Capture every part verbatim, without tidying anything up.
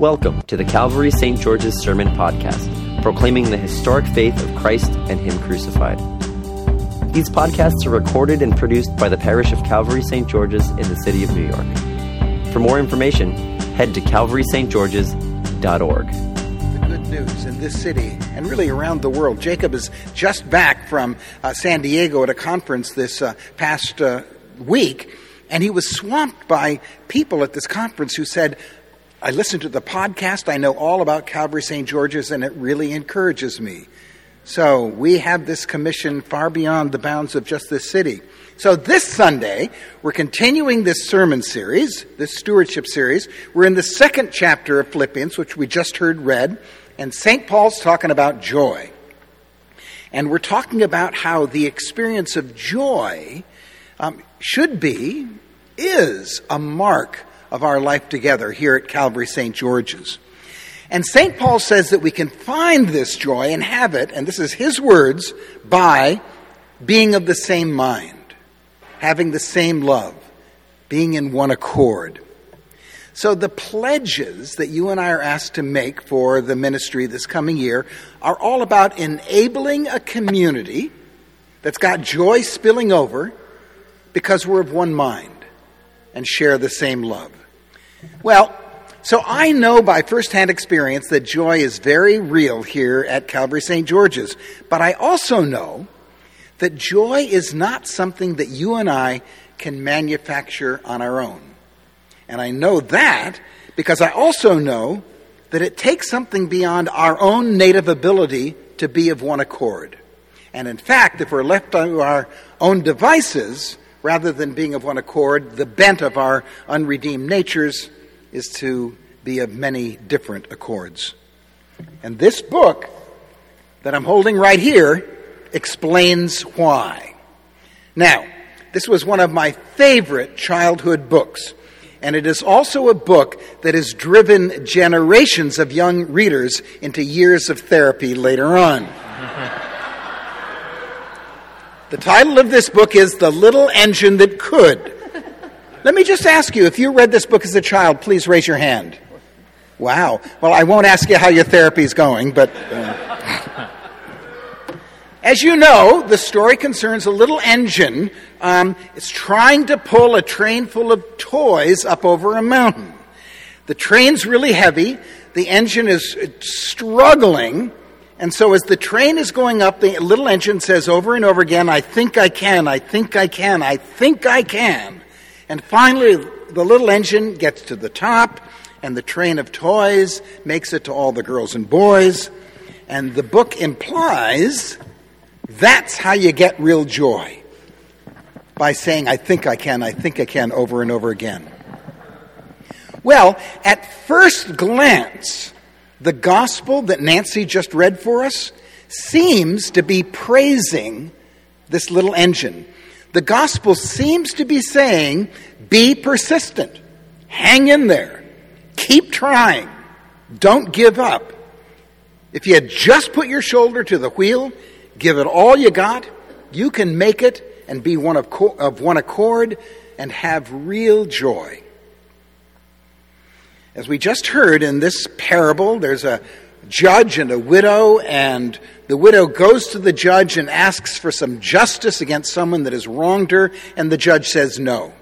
Welcome to the Calvary Saint George's Sermon Podcast, proclaiming the historic faith of Christ and Him crucified. These podcasts are recorded and produced by the parish of Calvary Saint George's in the city of New York. For more information, head to calvary s t george's dot org. The good news in this city and really around the world. Jacob is just back from uh, San Diego at a conference this uh, past uh, week, and he was swamped by people at this conference who said, I listened to the podcast, I know all about Calvary Saint George's, and it really encourages me. So we have this commission far beyond the bounds of just this city. So this Sunday, we're continuing this sermon series, this stewardship series. We're in the second chapter of Philippians, which we just heard read, and Saint Paul's talking about joy. And we're talking about how the experience of joy um, should be, is a mark of our life together here at Calvary Saint George's. And Saint Paul says that we can find this joy and have it, and this is his words, by being of the same mind, having the same love, being in one accord. So the pledges that you and I are asked to make for the ministry this coming year are all about enabling a community that's got joy spilling over because we're of one mind and share the same love. Well, so I know by firsthand experience that joy is very real here at Calvary Saint George's, but I also know that joy is not something that you and I can manufacture on our own. And I know that because I also know that it takes something beyond our own native ability to be of one accord. And in fact, if we're left to our own devices, rather than being of one accord, the bent of our unredeemed natures is to be of many different accords. And this book that I'm holding right here explains why. Now, this was one of my favorite childhood books, and it is also a book that has driven generations of young readers into years of therapy later on. The title of this book is The Little Engine That Could. Let me just ask you, if you read this book as a child, please raise your hand. Wow. Well, I won't ask you how your therapy's going, but... Uh... As you know, the story concerns a little engine. Um, it's trying to pull a train full of toys up over a mountain. The train's really heavy. The engine is struggling. And so as the train is going up, the little engine says over and over again, I think I can, I think I can, I think I can. And finally, the little engine gets to the top, and the train of toys makes it to all the girls and boys. And the book implies that's how you get real joy, by saying, I think I can, I think I can, over and over again. Well, at first glance, the gospel that Nancy just read for us seems to be praising this little engine. The gospel seems to be saying, be persistent, hang in there, keep trying, don't give up. If you just put your shoulder to the wheel, give it all you got, you can make it and be one of, co- of one accord and have real joy. As we just heard in this parable, there's a judge and a widow, and the widow goes to the judge and asks for some justice against someone that has wronged her, and the judge says no.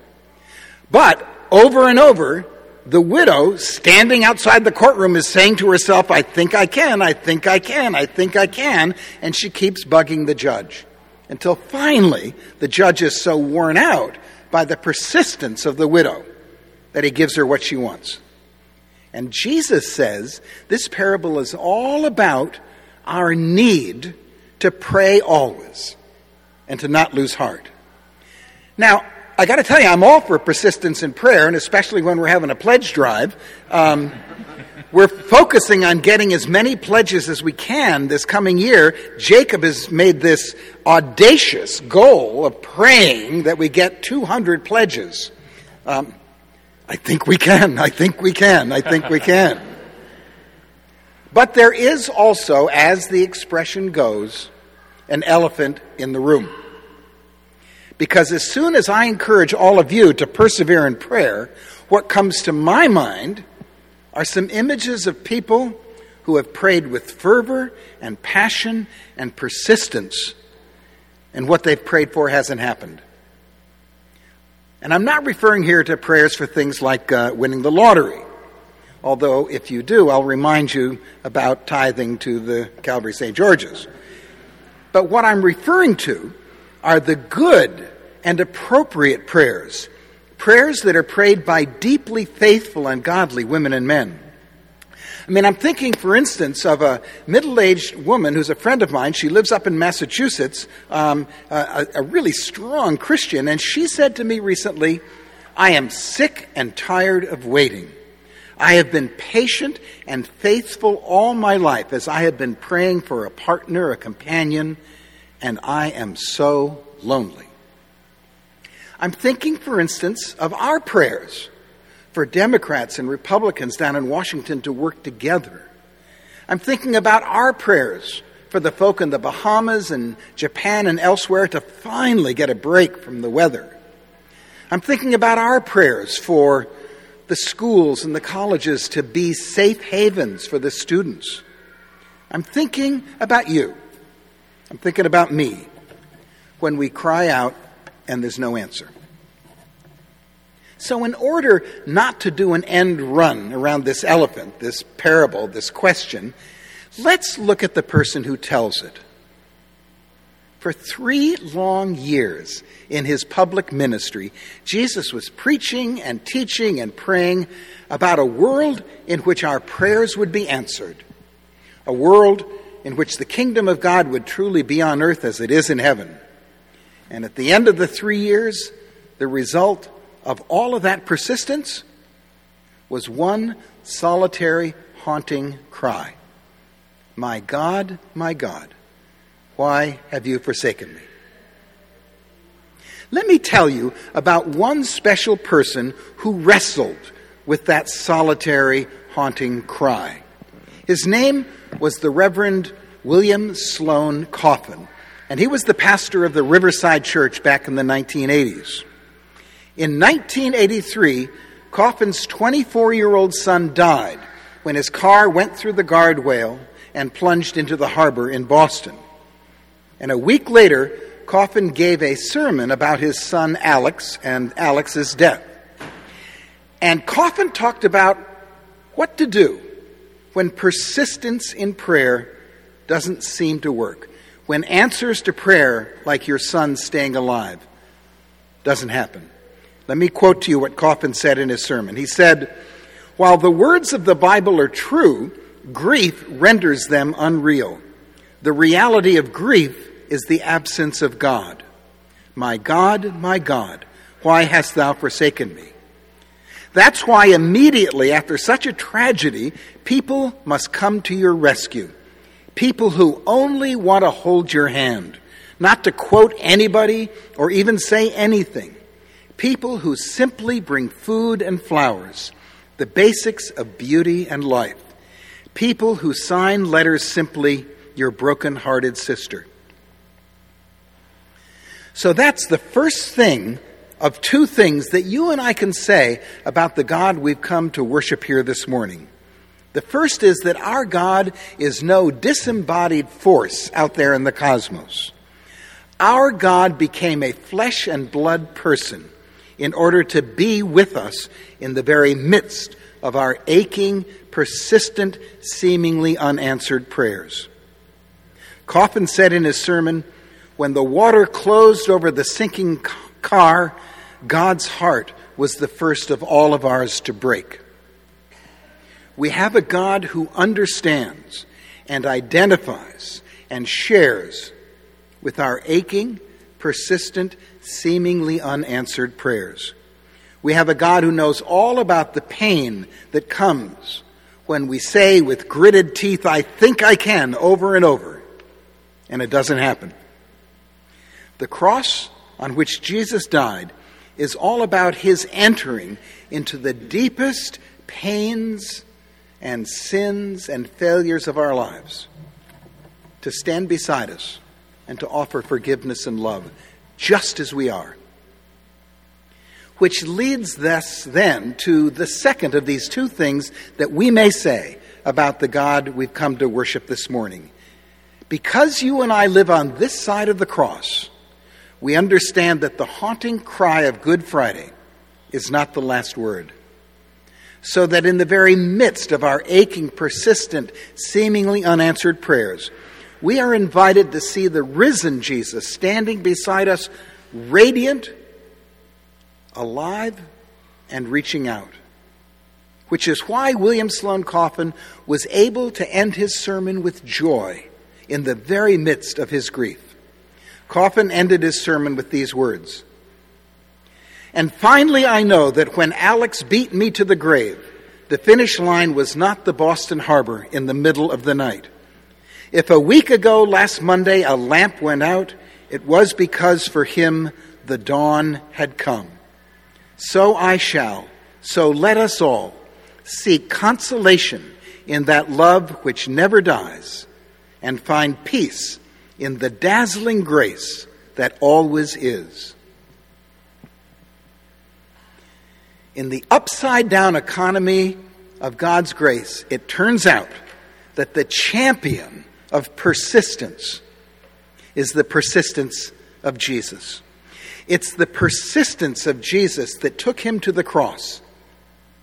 But over and over, the widow, standing outside the courtroom, is saying to herself, I think I can, I think I can, I think I can, and she keeps bugging the judge until finally the judge is so worn out by the persistence of the widow that he gives her what she wants. And Jesus says this parable is all about our need to pray always and to not lose heart. Now, I got to tell you, I'm all for persistence in prayer, and especially when we're having a pledge drive. Um, we're focusing on getting as many pledges as we can this coming year. Jacob has made this audacious goal of praying that we get two hundred pledges. Um I think we can, I think we can, I think we can. But there is also, as the expression goes, an elephant in the room. Because as soon as I encourage all of you to persevere in prayer, what comes to my mind are some images of people who have prayed with fervor and passion and persistence, and what they've prayed for hasn't happened. And I'm not referring here to prayers for things like uh, winning the lottery, although if you do, I'll remind you about tithing to the Calvary Saint George's. But what I'm referring to are the good and appropriate prayers, prayers that are prayed by deeply faithful and godly women and men. I mean, I'm thinking, for instance, of a middle-aged woman who's a friend of mine. She lives up in Massachusetts, um, a, a really strong Christian, and she said to me recently, "I am sick and tired of waiting. I have been patient and faithful all my life as I have been praying for a partner, a companion, and I am so lonely." I'm thinking, for instance, of our prayers for Democrats and Republicans down in Washington to work together. I'm thinking about our prayers for the folk in the Bahamas and Japan and elsewhere to finally get a break from the weather. I'm thinking about our prayers for the schools and the colleges to be safe havens for the students. I'm thinking about you. I'm thinking about me when we cry out and there's no answer. So in order not to do an end run around this elephant, this parable, this question, let's look at the person who tells it. For three long years in his public ministry, Jesus was preaching and teaching and praying about a world in which our prayers would be answered, a world in which the kingdom of God would truly be on earth as it is in heaven. And at the end of the three years, the result of all of that persistence was one solitary, haunting cry. "My God, my God, why have you forsaken me?" Let me tell you about one special person who wrestled with that solitary, haunting cry. His name was the Reverend William Sloane Coffin, and he was the pastor of the Riverside Church back in the nineteen eighties. In nineteen eighty-three, Coffin's twenty-four-year-old son died when his car went through the guardrail and plunged into the harbor in Boston. And a week later, Coffin gave a sermon about his son Alex and Alex's death. And Coffin talked about what to do when persistence in prayer doesn't seem to work, when answers to prayer, like your son staying alive, doesn't happen. Let me quote to you what Coffin said in his sermon. He said, "While the words of the Bible are true, grief renders them unreal. The reality of grief is the absence of God. My God, my God, why hast thou forsaken me? That's why immediately after such a tragedy, people must come to your rescue. People who only want to hold your hand, not to quote anybody or even say anything. People who simply bring food and flowers, the basics of beauty and life. People who sign letters simply, your broken-hearted sister." So that's the first thing of two things that you and I can say about the God we've come to worship here this morning. The first is that our God is no disembodied force out there in the cosmos. Our God became a flesh and blood person in order to be with us in the very midst of our aching, persistent, seemingly unanswered prayers. Coffin said in his sermon, "When the water closed over the sinking car, God's heart was the first of all of ours to break." We have a God who understands and identifies and shares with our aching, persistent, seemingly unanswered prayers. We have a God who knows all about the pain that comes when we say with gritted teeth, "I think I can," over and over, and it doesn't happen. The cross on which Jesus died is all about his entering into the deepest pains and sins and failures of our lives to stand beside us and to offer forgiveness and love just as we are. which leads us then to the second of these two things that we may say about the God we've come to worship this morning. Because you and I live on this side of the cross, we understand that the haunting cry of Good Friday is not the last word. So that in the very midst of our aching, persistent, seemingly unanswered prayers, we are invited to see the risen Jesus standing beside us, radiant, alive, and reaching out. Which is why William Sloane Coffin was able to end his sermon with joy in the very midst of his grief. Coffin ended his sermon with these words, "And finally I know that when Alex beat me to the grave, the finish line was not the Boston Harbor in the middle of the night. If a week ago last Monday a lamp went out, it was because for him the dawn had come. So I shall, so let us all, seek consolation in that love which never dies, and find peace in the dazzling grace that always is." In the upside-down economy of God's grace, it turns out that the champion of persistence is the persistence of Jesus. It's the persistence of Jesus that took him to the cross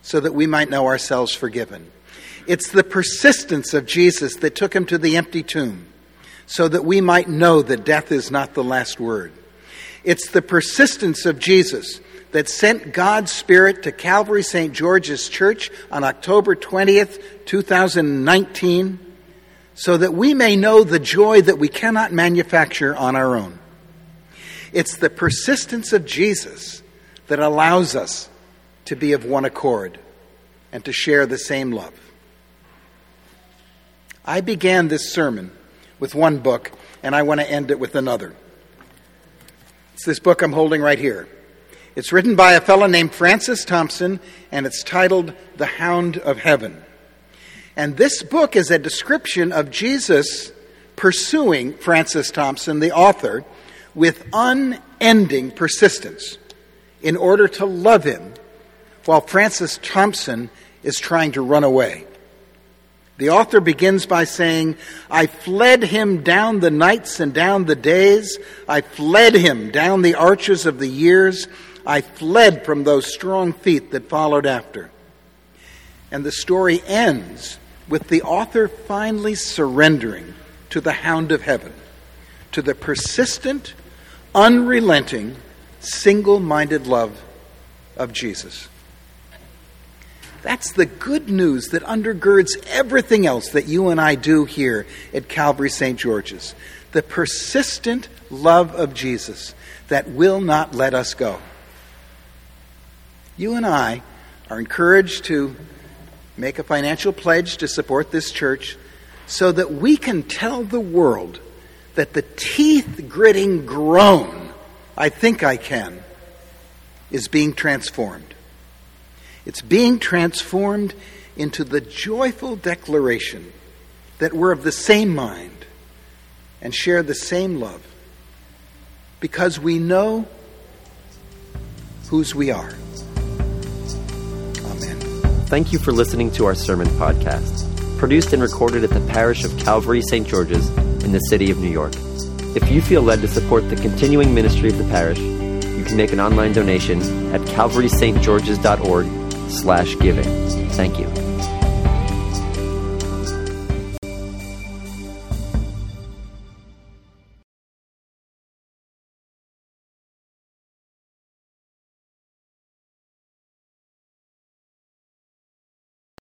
so that we might know ourselves forgiven. It's the persistence of Jesus that took him to the empty tomb so that we might know that death is not the last word. It's the persistence of Jesus that sent God's Spirit to Calvary Saint George's Church on October twentieth, two thousand nineteen, so that we may know the joy that we cannot manufacture on our own. It's the persistence of Jesus that allows us to be of one accord and to share the same love. I began this sermon with one book, and I want to end it with another. It's this book I'm holding right here. It's written by a fellow named Francis Thompson, and it's titled The Hound of Heaven. And this book is a description of Jesus pursuing Francis Thompson, the author, with unending persistence in order to love him while Francis Thompson is trying to run away. The author begins by saying, "I fled him down the nights and down the days. I fled him down the arches of the years. I fled from those strong feet that followed after." And the story ends with the author finally surrendering to the Hound of Heaven, to the persistent, unrelenting, single-minded love of Jesus. That's the good news that undergirds everything else that you and I do here at Calvary Saint George's. The persistent love of Jesus that will not let us go. You and I are encouraged to make a financial pledge to support this church so that we can tell the world that the teeth-gritting groan, "I think I can," is being transformed. It's being transformed into the joyful declaration that we're of the same mind and share the same love because we know whose we are. Amen. Thank you for listening to our sermon podcast, produced and recorded at the parish of Calvary Saint George's in the city of New York. If you feel led to support the continuing ministry of the parish, you can make an online donation at calvary s t georges dot org slash giving. Thank you.